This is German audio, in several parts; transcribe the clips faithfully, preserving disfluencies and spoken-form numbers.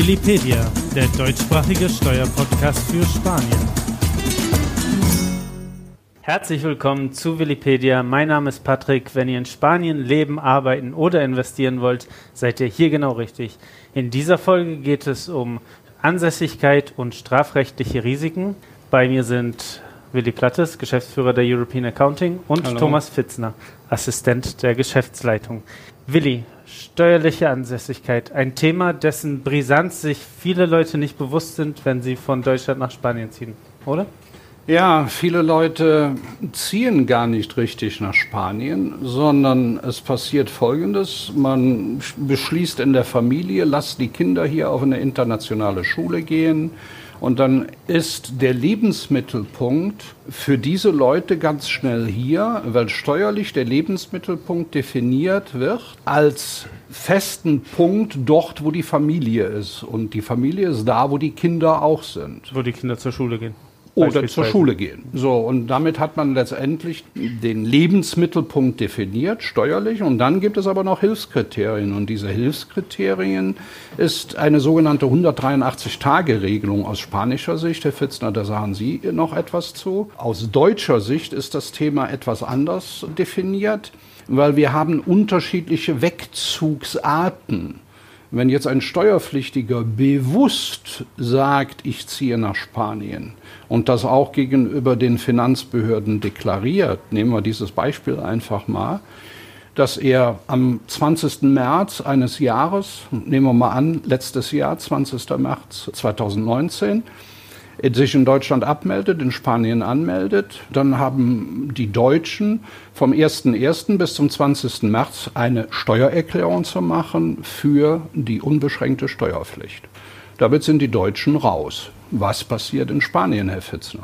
Willipedia, der deutschsprachige Steuerpodcast für Spanien. Herzlich willkommen zu Willipedia. Mein Name ist Patrick. Wenn ihr in Spanien leben, arbeiten oder investieren wollt, seid ihr hier genau richtig. In dieser Folge geht es um Ansässigkeit und strafrechtliche Risiken. Bei mir sind Willi Plattes, Geschäftsführer der European Accounting, und Hallo. Thomas Fitzner, Assistent der Geschäftsleitung. Willi, steuerliche Ansässigkeit, ein Thema, dessen Brisanz sich viele Leute nicht bewusst sind, wenn sie von Deutschland nach Spanien ziehen, oder? Ja, viele Leute ziehen gar nicht richtig nach Spanien, sondern es passiert Folgendes. Man beschließt in der Familie, lasst die Kinder hier auf eine internationale Schule gehen. Und dann ist der Lebensmittelpunkt für diese Leute ganz schnell hier, weil steuerlich der Lebensmittelpunkt definiert wird als festen Punkt dort, wo die Familie ist. Und die Familie ist da, wo die Kinder auch sind. Wo die Kinder zur Schule gehen. Oder zur Schule gehen. So, und damit hat man letztendlich den Lebensmittelpunkt definiert, steuerlich. Und dann gibt es aber noch Hilfskriterien. Und diese Hilfskriterien ist eine sogenannte hundertdreiundachtzig-Tage-Regelung aus spanischer Sicht. Herr Fitzner, da sagen Sie noch etwas zu. Aus deutscher Sicht ist das Thema etwas anders definiert, weil wir haben unterschiedliche Wegzugsarten. Wenn jetzt ein Steuerpflichtiger bewusst sagt, ich ziehe nach Spanien und das auch gegenüber den Finanzbehörden deklariert, nehmen wir dieses Beispiel einfach mal, dass er am zwanzigsten März eines Jahres, nehmen wir mal an, letztes Jahr, zwanzigsten März zweitausendneunzehn, sich in Deutschland abmeldet, in Spanien anmeldet, dann haben die Deutschen vom ersten ersten bis zum zwanzigsten März eine Steuererklärung zu machen für die unbeschränkte Steuerpflicht. Damit sind die Deutschen raus. Was passiert in Spanien, Herr Fitzner?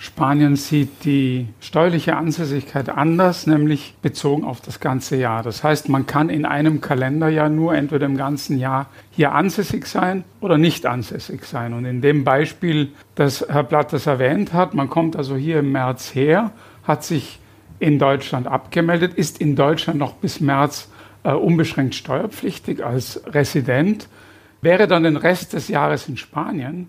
Spanien sieht die steuerliche Ansässigkeit anders, nämlich bezogen auf das ganze Jahr. Das heißt, man kann in einem Kalenderjahr nur entweder im ganzen Jahr hier ansässig sein oder nicht ansässig sein. Und in dem Beispiel, das Herr Plattes erwähnt hat, man kommt also hier im März her, hat sich in Deutschland abgemeldet, ist in Deutschland noch bis März äh, unbeschränkt steuerpflichtig als Resident, wäre dann den Rest des Jahres in Spanien.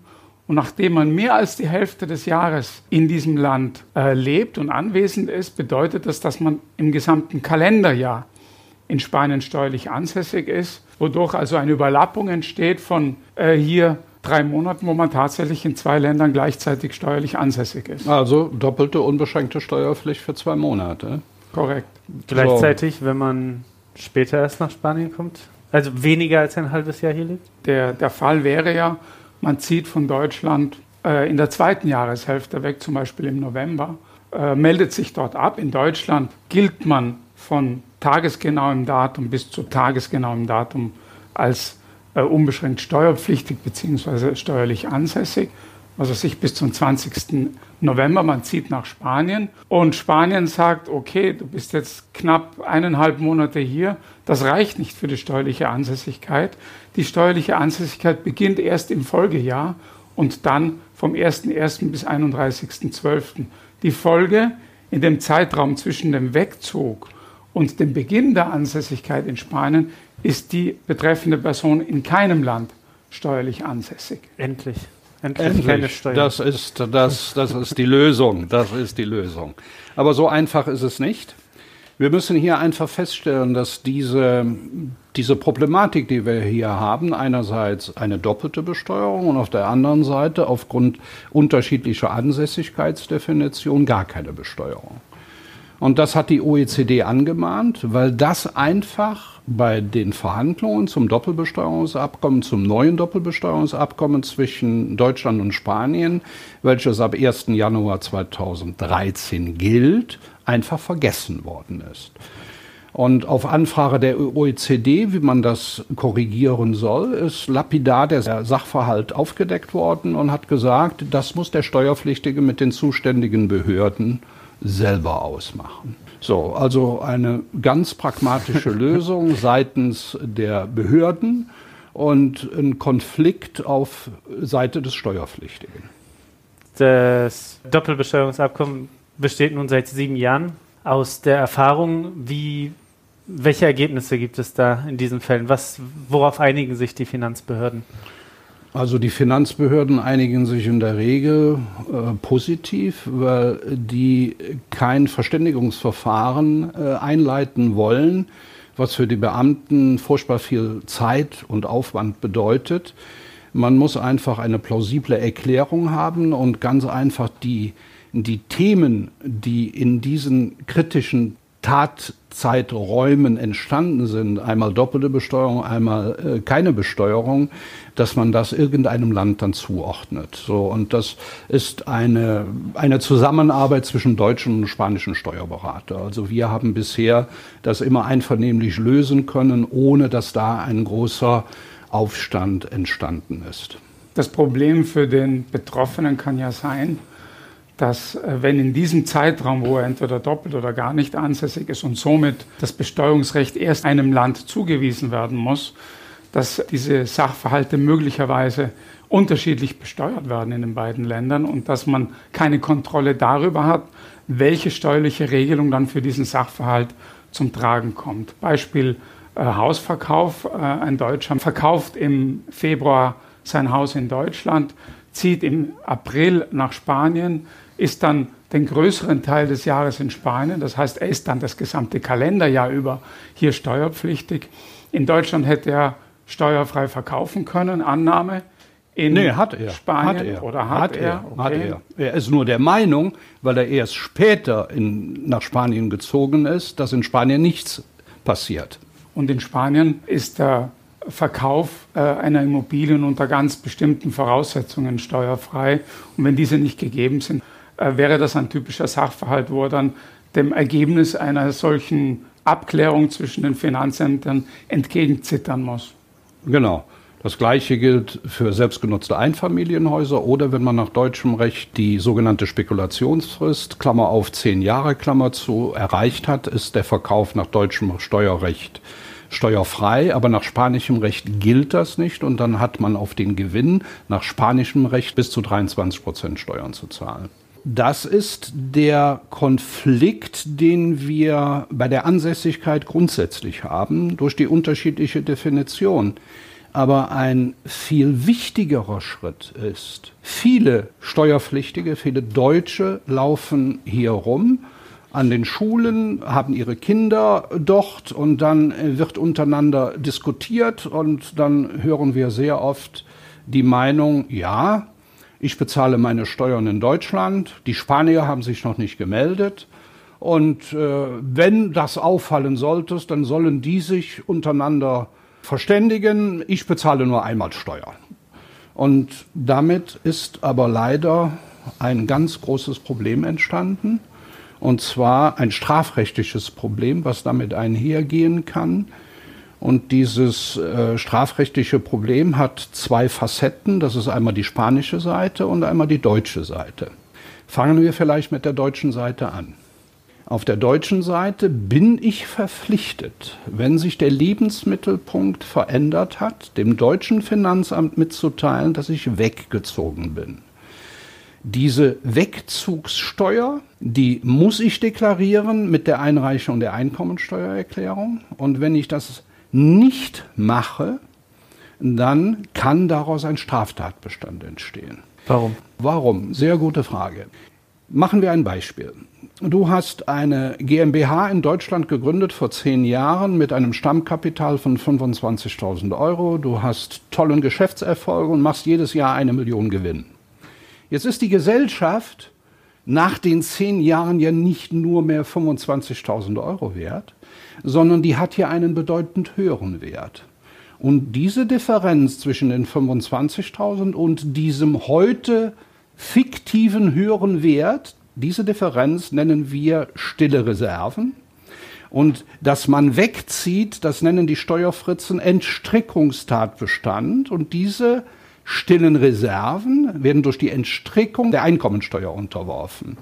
Und nachdem man mehr als die Hälfte des Jahres in diesem Land äh, lebt und anwesend ist, bedeutet das, dass man im gesamten Kalenderjahr in Spanien steuerlich ansässig ist, wodurch also eine Überlappung entsteht von äh, hier drei Monaten, wo man tatsächlich in zwei Ländern gleichzeitig steuerlich ansässig ist. Also doppelte unbeschränkte Steuerpflicht für zwei Monate. Korrekt. Gleichzeitig, so. Wenn man später erst nach Spanien kommt, also weniger als ein halbes Jahr hier lebt? Der, der Fall wäre ja, man zieht von Deutschland äh, in der zweiten Jahreshälfte weg, zum Beispiel im November, äh, meldet sich dort ab. In Deutschland gilt man von tagesgenauem Datum bis zu tagesgenauem Datum als äh, unbeschränkt steuerpflichtig bzw. steuerlich ansässig. Also sich bis zum zwanzigsten November, man zieht nach Spanien und Spanien sagt, okay, du bist jetzt knapp eineinhalb Monate hier, das reicht nicht für die steuerliche Ansässigkeit. Die steuerliche Ansässigkeit beginnt erst im Folgejahr und dann vom ersten ersten bis einunddreißigsten zwölften Die Folge in dem Zeitraum zwischen dem Wegzug und dem Beginn der Ansässigkeit in Spanien ist die betreffende Person in keinem Land steuerlich ansässig. Endlich. Endlich. Endlich. Das ist, das, das ist die Lösung. Das ist die Lösung. Aber so einfach ist es nicht. Wir müssen hier einfach feststellen, dass diese, diese Problematik, die wir hier haben, einerseits eine doppelte Besteuerung und auf der anderen Seite aufgrund unterschiedlicher Ansässigkeitsdefinition gar keine Besteuerung. Und das hat die O E C D angemahnt, weil das einfach bei den Verhandlungen zum Doppelbesteuerungsabkommen, zum neuen Doppelbesteuerungsabkommen zwischen Deutschland und Spanien, welches ab ersten Januar zweitausenddreizehn gilt, einfach vergessen worden ist. Und auf Anfrage der O E C D, wie man das korrigieren soll, ist lapidar der Sachverhalt aufgedeckt worden und hat gesagt, das muss der Steuerpflichtige mit den zuständigen Behörden selber ausmachen. So, also eine ganz pragmatische Lösung seitens der Behörden und ein Konflikt auf Seite des Steuerpflichtigen. Das Doppelbesteuerungsabkommen besteht nun seit sieben Jahren. Aus der Erfahrung, wie Welche Ergebnisse gibt es da in diesen Fällen? Was, worauf einigen sich die Finanzbehörden? Also die Finanzbehörden einigen sich in der Regel äh, positiv, weil die kein Verständigungsverfahren äh, einleiten wollen, was für die Beamten furchtbar viel Zeit und Aufwand bedeutet. Man muss einfach eine plausible Erklärung haben und ganz einfach die, die Themen, die in diesen kritischen Tatzeiträumen entstanden sind, einmal doppelte Besteuerung, einmal äh, keine Besteuerung, dass man das irgendeinem Land dann zuordnet. So, und das ist eine, eine Zusammenarbeit zwischen deutschen und spanischen Steuerberater. Also wir haben bisher das immer einvernehmlich lösen können, ohne dass da ein großer Aufstand entstanden ist. Das Problem für den Betroffenen kann ja sein, dass wenn in diesem Zeitraum, wo er entweder doppelt oder gar nicht ansässig ist und somit das Besteuerungsrecht erst einem Land zugewiesen werden muss, dass diese Sachverhalte möglicherweise unterschiedlich besteuert werden in den beiden Ländern und dass man keine Kontrolle darüber hat, welche steuerliche Regelung dann für diesen Sachverhalt zum Tragen kommt. Beispiel äh, Hausverkauf. Äh, ein Deutscher verkauft im Februar sein Haus in Deutschland, zieht im April nach Spanien, ist dann den größeren Teil des Jahres in Spanien. Das heißt, er ist dann das gesamte Kalenderjahr über hier steuerpflichtig. In Deutschland hätte er steuerfrei verkaufen können, Annahme. In nee, hat er. Spanien hat er. Oder hat, hat er? er. Okay. Hat er. Er ist nur der Meinung, weil er erst später in, nach Spanien gezogen ist, dass in Spanien nichts passiert. Und in Spanien ist der Verkauf äh, einer Immobilie unter ganz bestimmten Voraussetzungen steuerfrei. Und wenn diese nicht gegeben sind, äh, wäre das ein typischer Sachverhalt, wo er dann dem Ergebnis einer solchen Abklärung zwischen den Finanzämtern entgegenzittern muss. Genau. Das Gleiche gilt für selbstgenutzte Einfamilienhäuser oder wenn man nach deutschem Recht die sogenannte Spekulationsfrist, Klammer auf zehn Jahre, Klammer zu, erreicht hat, ist der Verkauf nach deutschem Steuerrecht steuerfrei, aber nach spanischem Recht gilt das nicht und dann hat man auf den Gewinn nach spanischem Recht bis zu dreiundzwanzig Prozent Steuern zu zahlen. Das ist der Konflikt, den wir bei der Ansässigkeit grundsätzlich haben, durch die unterschiedliche Definition. Aber ein viel wichtigerer Schritt ist, viele Steuerpflichtige, viele Deutsche laufen hier rum an den Schulen, haben ihre Kinder dort und dann wird untereinander diskutiert und dann hören wir sehr oft die Meinung, ja, ich bezahle meine Steuern in Deutschland, die Spanier haben sich noch nicht gemeldet und äh, wenn das auffallen sollte, dann sollen die sich untereinander verständigen, ich bezahle nur einmal Steuern. Und damit ist aber leider ein ganz großes Problem entstanden. Und zwar ein strafrechtliches Problem, was damit einhergehen kann. Und dieses äh, strafrechtliche Problem hat zwei Facetten. Das ist einmal die spanische Seite und einmal die deutsche Seite. Fangen wir vielleicht mit der deutschen Seite an. Auf der deutschen Seite bin ich verpflichtet, wenn sich der Lebensmittelpunkt verändert hat, dem deutschen Finanzamt mitzuteilen, dass ich weggezogen bin. Diese Wegzugssteuer, die muss ich deklarieren mit der Einreichung der Einkommensteuererklärung. Und wenn ich das nicht mache, dann kann daraus ein Straftatbestand entstehen. Warum? Warum? Sehr gute Frage. Machen wir ein Beispiel. Du hast eine GmbH in Deutschland gegründet vor zehn Jahren mit einem Stammkapital von fünfundzwanzigtausend Euro. Du hast tollen Geschäftserfolg und machst jedes Jahr eine Million Gewinn. Jetzt ist die Gesellschaft nach den zehn Jahren ja nicht nur mehr fünfundzwanzigtausend Euro wert, sondern die hat ja einen bedeutend höheren Wert. Und diese Differenz zwischen den fünfundzwanzigtausend und diesem heute fiktiven höheren Wert, diese Differenz nennen wir stille Reserven. Und dass man wegzieht, das nennen die Steuerfritzen Entstrickungstatbestand. Und diese stillen Reserven werden durch die Entstrickung der Einkommensteuer unterworfen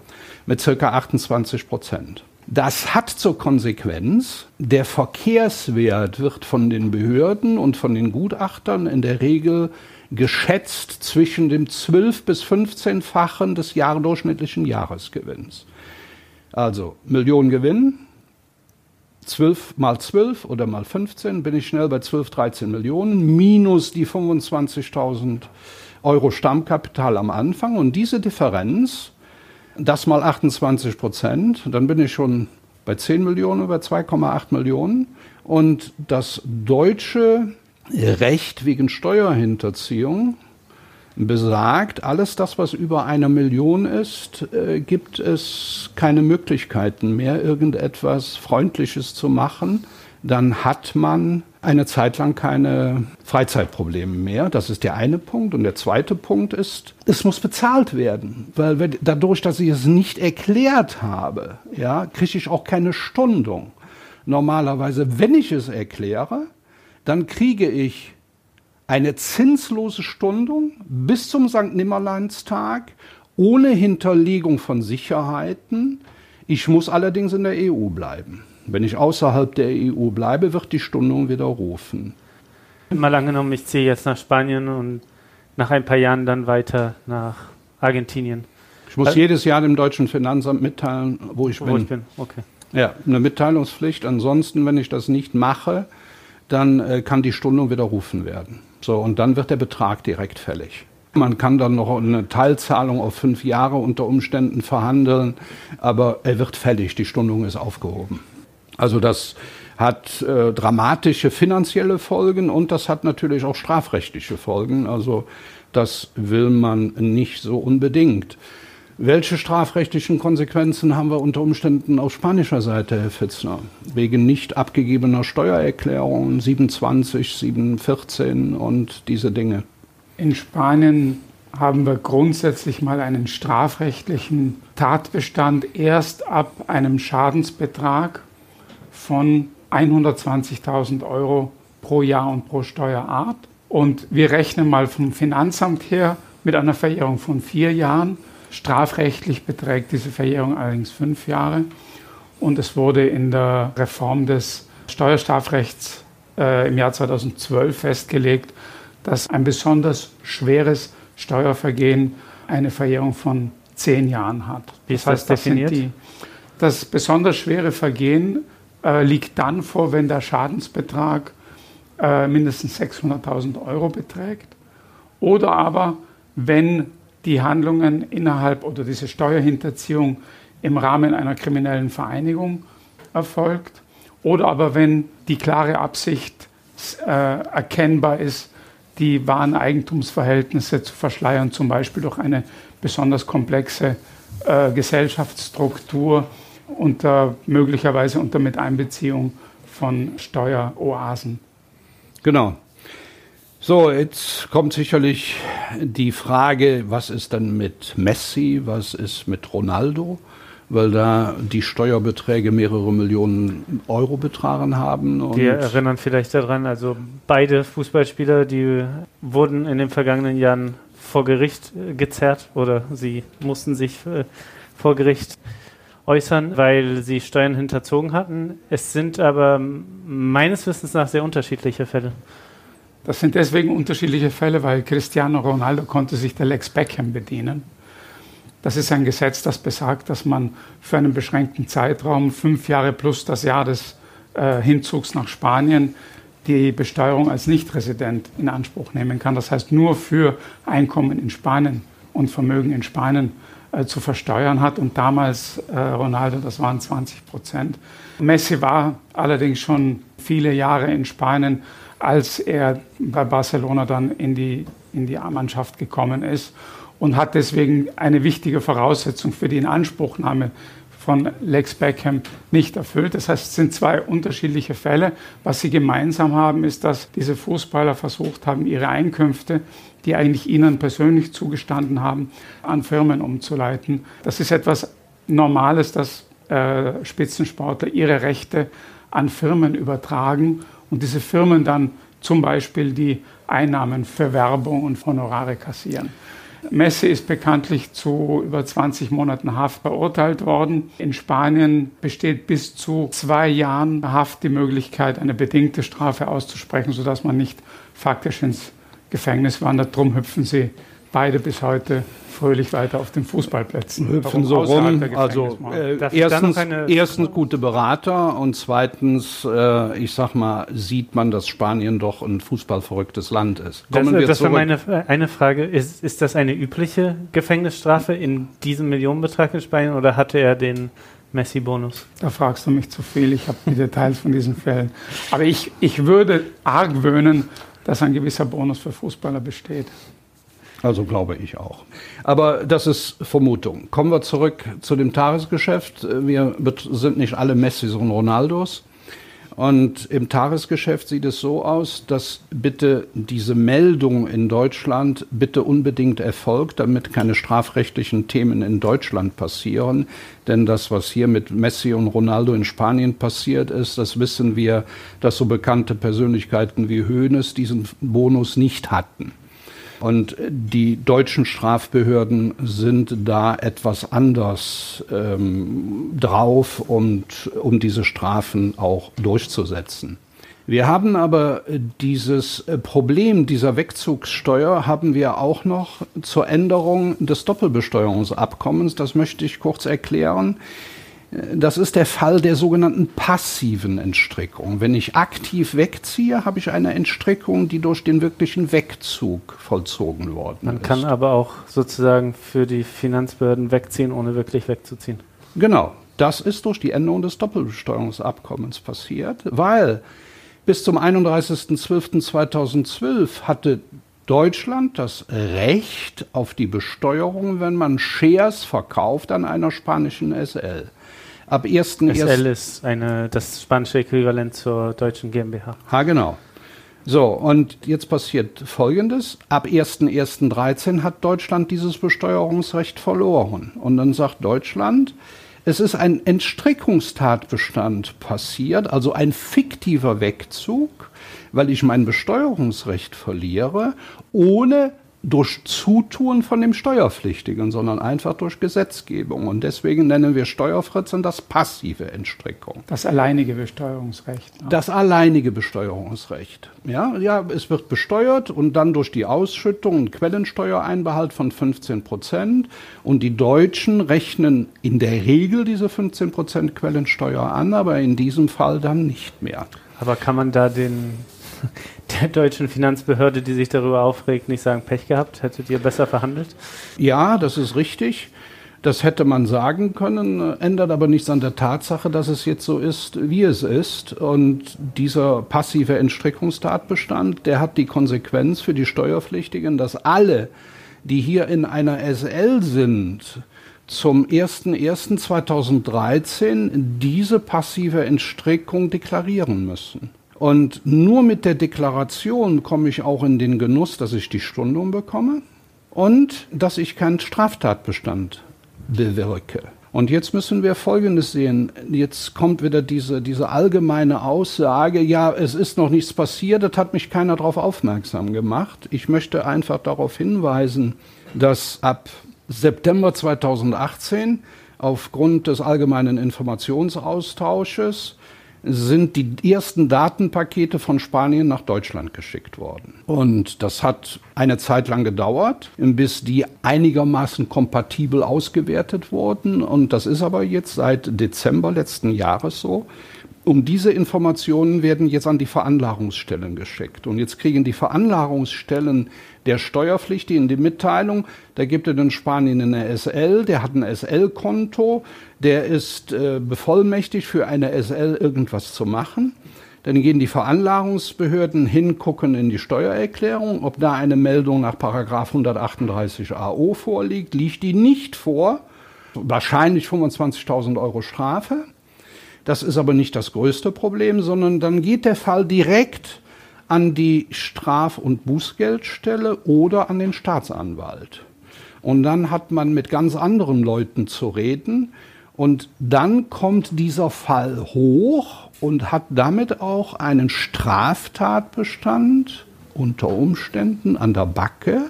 mit ca. achtundzwanzig Prozent. Das hat zur Konsequenz, der Verkehrswert wird von den Behörden und von den Gutachtern in der Regel geschätzt zwischen dem zwölf- bis fünfzehnfachen des Jahr durchschnittlichen Jahresgewinns. Also Millionen Gewinn, zwölf mal zwölf oder mal fünfzehn, bin ich schnell bei zwölf, dreizehn Millionen, minus die fünfundzwanzigtausend Euro Stammkapital am Anfang. Und diese Differenz, das mal achtundzwanzig Prozent, dann bin ich schon bei zehn Millionen, über zwei Komma acht Millionen. Und das deutsche Recht wegen Steuerhinterziehung besagt, alles das, was über eine Million ist, äh, gibt es keine Möglichkeiten mehr, irgendetwas Freundliches zu machen. Dann hat man eine Zeit lang keine Freizeitprobleme mehr. Das ist der eine Punkt. Und der zweite Punkt ist, es muss bezahlt werden. Weil wenn, dadurch, dass ich es nicht erklärt habe, ja, kriege ich auch keine Stundung. Normalerweise, wenn ich es erkläre, dann kriege ich eine zinslose Stundung bis zum Sankt-Nimmerleins-Tag ohne Hinterlegung von Sicherheiten. Ich muss allerdings in der E U bleiben. Wenn ich außerhalb der E U bleibe, wird die Stundung widerrufen. Mal angenommen, ich ziehe jetzt nach Spanien und nach ein paar Jahren dann weiter nach Argentinien. Ich muss also jedes Jahr dem deutschen Finanzamt mitteilen, wo ich wo bin. Wo ich bin, okay. Ja, eine Mitteilungspflicht. Ansonsten, wenn ich das nicht mache, dann äh, kann die Stundung widerrufen werden. So, und dann wird der Betrag direkt fällig. Man kann dann noch eine Teilzahlung auf fünf Jahre unter Umständen verhandeln, aber er wird fällig, die Stundung ist aufgehoben. Also das hat äh, dramatische finanzielle Folgen und das hat natürlich auch strafrechtliche Folgen. Also das will man nicht so unbedingt. Welche strafrechtlichen Konsequenzen haben wir unter Umständen auf spanischer Seite, Herr Fitzner? Wegen nicht abgegebener Steuererklärungen, sieben zwanzig, sieben vierzehn und diese Dinge. In Spanien haben wir grundsätzlich mal einen strafrechtlichen Tatbestand erst ab einem Schadensbetrag von hundertzwanzigtausend Euro pro Jahr und pro Steuerart. Und wir rechnen mal vom Finanzamt her mit einer Verjährung von vier Jahren. Strafrechtlich beträgt diese Verjährung allerdings fünf Jahre und es wurde in der Reform des Steuerstrafrechts äh, im Jahr zweitausendzwölf festgelegt, dass ein besonders schweres Steuervergehen eine Verjährung von zehn Jahren hat. Wie ist das definiert? Das heißt, das besonders schwere Vergehen äh, liegt dann vor, wenn der Schadensbetrag äh, mindestens sechshunderttausend Euro beträgt oder aber wenn die Handlungen innerhalb oder diese Steuerhinterziehung im Rahmen einer kriminellen Vereinigung erfolgt oder aber wenn die klare Absicht äh, erkennbar ist, die wahren Eigentumsverhältnisse zu verschleiern, zum Beispiel durch eine besonders komplexe äh, Gesellschaftsstruktur und äh, möglicherweise unter Miteinbeziehung von Steueroasen. Genau. So, jetzt kommt sicherlich die Frage, was ist denn mit Messi, was ist mit Ronaldo, weil da die Steuerbeträge mehrere Millionen Euro betragen haben. Und wir erinnern vielleicht daran, also beide Fußballspieler, die wurden in den vergangenen Jahren vor Gericht gezerrt oder sie mussten sich vor Gericht äußern, weil sie Steuern hinterzogen hatten. Es sind aber meines Wissens nach sehr unterschiedliche Fälle. Das sind deswegen unterschiedliche Fälle, weil Cristiano Ronaldo konnte sich der Lex Beckham bedienen. Das ist ein Gesetz, das besagt, dass man für einen beschränkten Zeitraum, fünf Jahre plus das Jahr des äh, Hinzugs nach Spanien, die Besteuerung als Nichtresident in Anspruch nehmen kann. Das heißt, nur für Einkommen in Spanien und Vermögen in Spanien äh, zu versteuern hat. Und damals, äh, Ronaldo, das waren zwanzig Prozent. Messi war allerdings schon viele Jahre in Spanien, als er bei Barcelona dann in die, in die A-Mannschaft gekommen ist und hat deswegen eine wichtige Voraussetzung für die Inanspruchnahme von Lex Beckham nicht erfüllt. Das heißt, es sind zwei unterschiedliche Fälle. Was sie gemeinsam haben, ist, dass diese Fußballer versucht haben, ihre Einkünfte, die eigentlich ihnen persönlich zugestanden haben, an Firmen umzuleiten. Das ist etwas Normales, dass äh, Spitzensportler ihre Rechte an Firmen übertragen und diese Firmen dann zum Beispiel die Einnahmen für Werbung und Honorare kassieren. Messi ist bekanntlich zu über zwanzig Monaten Haft verurteilt worden. In Spanien besteht bis zu zwei Jahren Haft die Möglichkeit, eine bedingte Strafe auszusprechen, sodass man nicht faktisch ins Gefängnis wandert. Drum hüpfen sie beide bis heute fröhlich weiter auf den Fußballplätzen. Hüpfen so rum. Also äh, erstens, erstens gute Berater und zweitens, äh, ich sag mal, sieht man, dass Spanien doch ein fußballverrücktes Land ist. Kommen das wir das wäre meine eine Frage. Ist, ist das eine übliche Gefängnisstrafe in diesem Millionenbetrag in Spanien oder hatte er den Messi-Bonus? Da fragst du mich zu viel. Ich habe die Details von diesen Fällen. Aber ich, ich würde argwöhnen, dass ein gewisser Bonus für Fußballer besteht. Also glaube ich auch. Aber das ist Vermutung. Kommen wir zurück zu dem Tagesgeschäft. Wir sind nicht alle Messis und Ronaldos. Und im Tagesgeschäft sieht es so aus, dass bitte diese Meldung in Deutschland bitte unbedingt erfolgt, damit keine strafrechtlichen Themen in Deutschland passieren. Denn das, was hier mit Messi und Ronaldo in Spanien passiert ist, das wissen wir, dass so bekannte Persönlichkeiten wie Hoeneß diesen Bonus nicht hatten. Und die deutschen Strafbehörden sind da etwas anders ähm, drauf, und um diese Strafen auch durchzusetzen. Wir haben aber dieses Problem dieser Wegzugssteuer haben wir auch noch zur Änderung des Doppelbesteuerungsabkommens. Das möchte ich kurz erklären. Das ist der Fall der sogenannten passiven Entstrickung. Wenn ich aktiv wegziehe, habe ich eine Entstrickung, die durch den wirklichen Wegzug vollzogen worden ist. Man kann aber auch sozusagen für die Finanzbehörden wegziehen, ohne wirklich wegzuziehen. Genau. Das ist durch die Änderung des Doppelbesteuerungsabkommens passiert, weil bis zum einunddreißigsten zwölften zweitausendzwölf hatte Deutschland das Recht auf die Besteuerung, wenn man Shares verkauft an einer spanischen S L. Ab ersten Januar S L ist eine, das spanische Äquivalent zur deutschen GmbH. Ha, genau. So, und jetzt passiert Folgendes. Ab ersten ersten dreizehn hat Deutschland dieses Besteuerungsrecht verloren. Und dann sagt Deutschland, es ist ein Entstrickungstatbestand passiert, also ein fiktiver Wegzug, weil ich mein Besteuerungsrecht verliere, ohne durch Zutun von dem Steuerpflichtigen, sondern einfach durch Gesetzgebung. Und deswegen nennen wir Steuerfritzen das passive Entstrickung. Das alleinige Besteuerungsrecht. Ne? Das alleinige Besteuerungsrecht. Ja, ja, es wird besteuert und dann durch die Ausschüttung einen Quellensteuereinbehalt von fünfzehn Prozent. Und die Deutschen rechnen in der Regel diese fünfzehn Prozent Quellensteuer an, aber in diesem Fall dann nicht mehr. Aber kann man da den... der deutschen Finanzbehörde, die sich darüber aufregt, nicht sagen, Pech gehabt, hättet ihr besser verhandelt? Ja, das ist richtig. Das hätte man sagen können, ändert aber nichts an der Tatsache, dass es jetzt so ist, wie es ist. Und dieser passive Entstrickungstatbestand, der hat die Konsequenz für die Steuerpflichtigen, dass alle, die hier in einer S L sind, zum ersten ersten zweitausenddreizehn diese passive Entstrickung deklarieren müssen. Und nur mit der Deklaration komme ich auch in den Genuss, dass ich die Stundung bekomme und dass ich keinen Straftatbestand bewirke. Und jetzt müssen wir Folgendes sehen. Jetzt kommt wieder diese, diese allgemeine Aussage, ja, es ist noch nichts passiert, das hat mich keiner darauf aufmerksam gemacht. Ich möchte einfach darauf hinweisen, dass ab September zweitausendachtzehn aufgrund des allgemeinen Informationsaustausches sind die ersten Datenpakete von Spanien nach Deutschland geschickt worden. Und das hat eine Zeit lang gedauert, bis die einigermaßen kompatibel ausgewertet wurden. Und das ist aber jetzt seit Dezember letzten Jahres so. Um diese Informationen werden jetzt an die Veranlagungsstellen geschickt. Und jetzt kriegen die Veranlagungsstellen der Steuerpflichtigen die Mitteilung, da gibt es in Spanien eine S L, der hat ein S L-Konto, der ist äh, bevollmächtigt für eine S L irgendwas zu machen. Dann gehen die Veranlagungsbehörden hingucken in die Steuererklärung, ob da eine Meldung nach Paragraph hundertachtunddreißig A O vorliegt, liegt die nicht vor, wahrscheinlich fünfundzwanzigtausend Euro Strafe. Das ist aber nicht das größte Problem, sondern dann geht der Fall direkt an die Straf- und Bußgeldstelle oder an den Staatsanwalt. Und dann hat man mit ganz anderen Leuten zu reden. Und dann kommt dieser Fall hoch und hat damit auch einen Straftatbestand unter Umständen an der Backe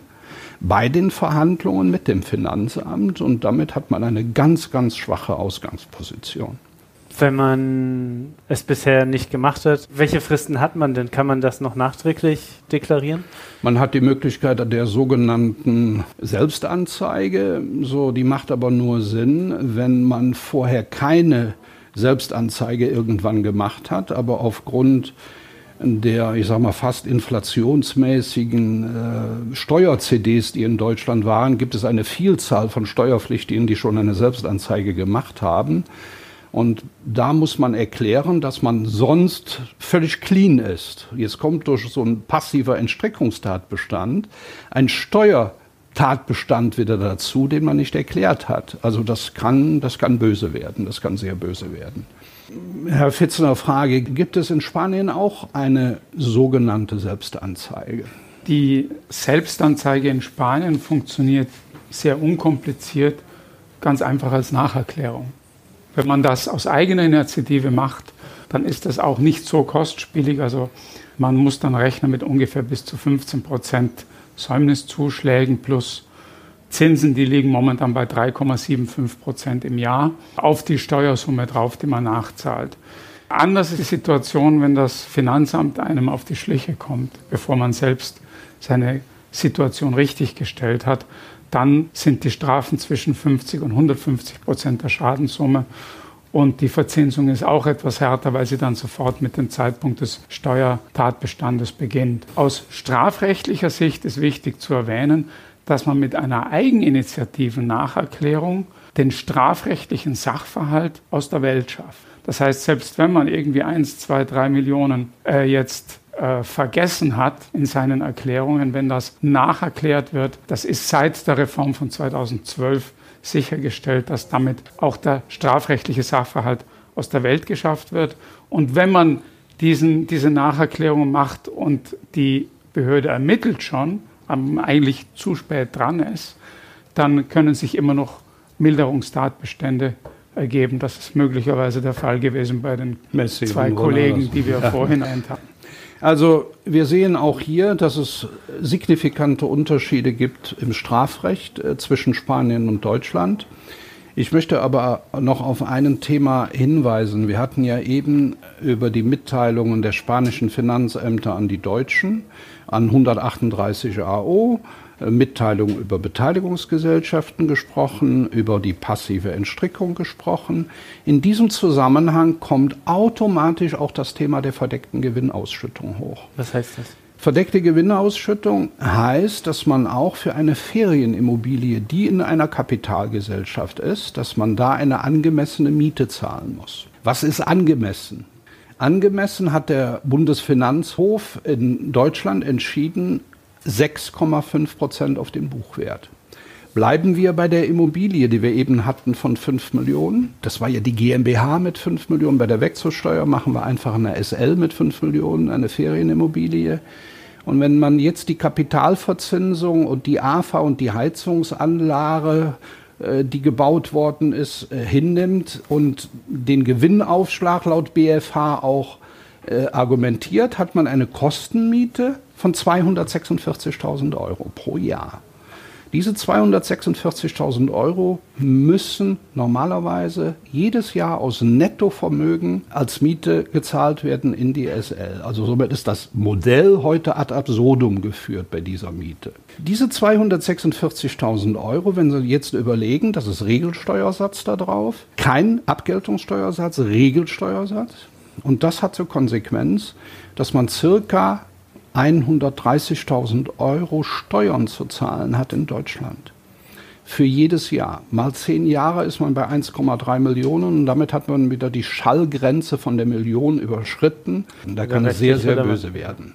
bei den Verhandlungen mit dem Finanzamt. Und damit hat man eine ganz, ganz schwache Ausgangsposition. wenn man es bisher nicht gemacht hat. Welche Fristen hat man denn? Kann man das noch nachträglich deklarieren? Man hat die Möglichkeit der sogenannten Selbstanzeige. So, die macht aber nur Sinn, wenn man vorher keine Selbstanzeige irgendwann gemacht hat, aber aufgrund der, ich sag mal, fast inflationsmäßigen äh, Steuer-C Ds, die in Deutschland waren, gibt es eine Vielzahl von Steuerpflichtigen, die schon eine Selbstanzeige gemacht haben. Und da muss man erklären, dass man sonst völlig clean ist. Jetzt kommt durch so ein passiver Entstrickungstatbestand ein Steuertatbestand wieder dazu, den man nicht erklärt hat. Also das kann, das kann böse werden, das kann sehr böse werden. Herr Fitzner, Frage, gibt es in Spanien auch eine sogenannte Selbstanzeige? Die Selbstanzeige in Spanien funktioniert sehr unkompliziert, ganz einfach als Nacherklärung. Wenn man das aus eigener Initiative macht, dann ist das auch nicht so kostspielig. Also man muss dann rechnen mit ungefähr bis zu fünfzehn Prozent Säumniszuschlägen plus Zinsen, die liegen momentan bei drei Komma fünfundsiebzig Prozent im Jahr, auf die Steuersumme drauf, die man nachzahlt. Anders ist die Situation, wenn das Finanzamt einem auf die Schliche kommt, bevor man selbst seine Situation richtig gestellt hat. Dann sind die Strafen zwischen fünfzig und hundertfünfzig Prozent der Schadenssumme. Und die Verzinsung ist auch etwas härter, weil sie dann sofort mit dem Zeitpunkt des Steuertatbestandes beginnt. Aus strafrechtlicher Sicht ist wichtig zu erwähnen, dass man mit einer eigeninitiativen Nacherklärung den strafrechtlichen Sachverhalt aus der Welt schafft. Das heißt, selbst wenn man irgendwie eins, zwei, drei Millionen äh, jetzt vergessen hat in seinen Erklärungen, wenn das nacherklärt wird. Das ist seit der Reform von zweitausendzwölf sichergestellt, dass damit auch der strafrechtliche Sachverhalt aus der Welt geschafft wird. Und wenn man diesen, diese Nacherklärung macht und die Behörde ermittelt schon, eigentlich zu spät dran ist, dann können sich immer noch Milderungstatbestände ergeben. Das ist möglicherweise der Fall gewesen bei den Messi zwei Kollegen, die wir ja. vorhin erwähnt haben. Also wir sehen auch hier, dass es signifikante Unterschiede gibt im Strafrecht zwischen Spanien und Deutschland. Ich möchte aber noch auf ein Thema hinweisen. Wir hatten ja eben über die Mitteilungen der spanischen Finanzämter an die Deutschen, an hundertachtunddreißig A O, Mitteilungen über Beteiligungsgesellschaften gesprochen, über die passive Entstrickung gesprochen. In diesem Zusammenhang kommt automatisch auch das Thema der verdeckten Gewinnausschüttung hoch. Was heißt das? Verdeckte Gewinnausschüttung heißt, dass man auch für eine Ferienimmobilie, die in einer Kapitalgesellschaft ist, dass man da eine angemessene Miete zahlen muss. Was ist angemessen? Angemessen hat der Bundesfinanzhof in Deutschland entschieden, sechs Komma fünf Prozent auf den Buchwert. Bleiben wir bei der Immobilie, die wir eben hatten von fünf Millionen. Das war ja die GmbH mit fünf Millionen. Bei der Wegzugssteuer machen wir einfach eine S L mit fünf Millionen, eine Ferienimmobilie. Und wenn man jetzt die Kapitalverzinsung und die A F A und die Heizungsanlage, die gebaut worden ist, hinnimmt und den Gewinnaufschlag laut B f H auch argumentiert, hat man eine Kostenmiete von zweihundertsechsundvierzigtausend Euro pro Jahr. Diese zweihundertsechsundvierzigtausend Euro müssen normalerweise jedes Jahr aus Nettovermögen als Miete gezahlt werden in die S L. Also somit ist das Modell heute ad absurdum geführt bei dieser Miete. Diese zweihundertsechsundvierzigtausend Euro, wenn Sie jetzt überlegen, das ist Regelsteuersatz da drauf, kein Abgeltungssteuersatz, Regelsteuersatz. Und das hat zur Konsequenz, dass man circa hundertdreißigtausend Euro Steuern zu zahlen hat in Deutschland. Für jedes Jahr. Mal zehn Jahre ist man bei eins Komma drei Millionen und damit hat man wieder die Schallgrenze von der Million überschritten. Und da kann es sehr, sehr böse werden.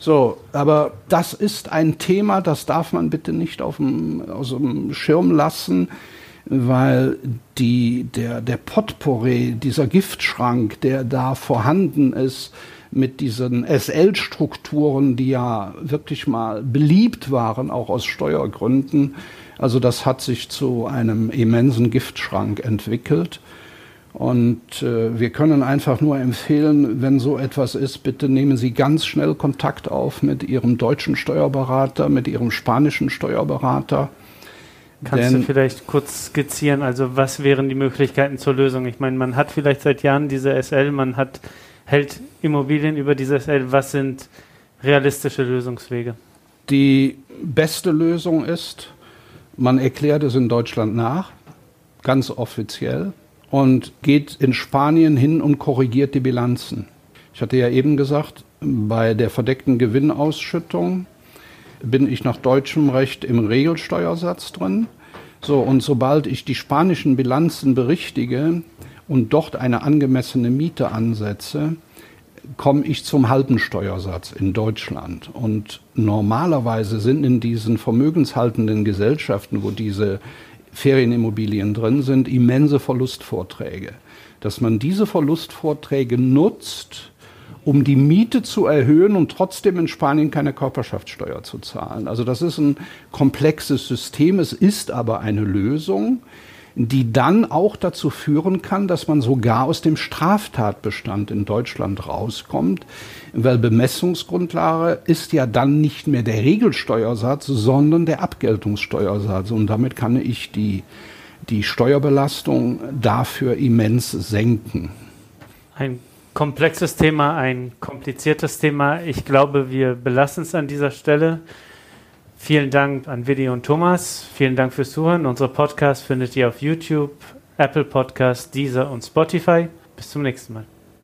So, aber das ist ein Thema, das darf man bitte nicht auf dem, aus dem Schirm lassen, weil die, der, der Potpourri, dieser Giftschrank, der da vorhanden ist, mit diesen S L-Strukturen, die ja wirklich mal beliebt waren, auch aus Steuergründen. Also das hat sich zu einem immensen Giftschrank entwickelt. Und äh, wir können einfach nur empfehlen, wenn so etwas ist, bitte nehmen Sie ganz schnell Kontakt auf mit Ihrem deutschen Steuerberater, mit Ihrem spanischen Steuerberater. Kannst Denn, du vielleicht kurz skizzieren, also was wären die Möglichkeiten zur Lösung? Ich meine, man hat vielleicht seit Jahren diese S L, man hat, hält Immobilien über diese S L. Was sind realistische Lösungswege? Die beste Lösung ist, man erklärt es in Deutschland nach, ganz offiziell, und geht in Spanien hin und korrigiert die Bilanzen. Ich hatte ja eben gesagt, bei der verdeckten Gewinnausschüttung bin ich nach deutschem Recht im Regelsteuersatz drin. So, und sobald ich die spanischen Bilanzen berichtige und dort eine angemessene Miete ansetze, komme ich zum halben Steuersatz in Deutschland. Und normalerweise sind in diesen vermögenshaltenden Gesellschaften, wo diese Ferienimmobilien drin sind, immense Verlustvorträge. Dass man diese Verlustvorträge nutzt, um die Miete zu erhöhen und trotzdem in Spanien keine Körperschaftssteuer zu zahlen. Also das ist ein komplexes System, es ist aber eine Lösung, die dann auch dazu führen kann, dass man sogar aus dem Straftatbestand in Deutschland rauskommt, weil Bemessungsgrundlage ist ja dann nicht mehr der Regelsteuersatz, sondern der Abgeltungssteuersatz. Und damit kann ich die, die Steuerbelastung dafür immens senken. Ein komplexes Thema, ein kompliziertes Thema. Ich glaube, wir belassen es an dieser Stelle. Vielen Dank an Willi und Thomas. Vielen Dank fürs Zuhören. Unsere Podcast findet ihr auf YouTube, Apple Podcast, Deezer und Spotify. Bis zum nächsten Mal.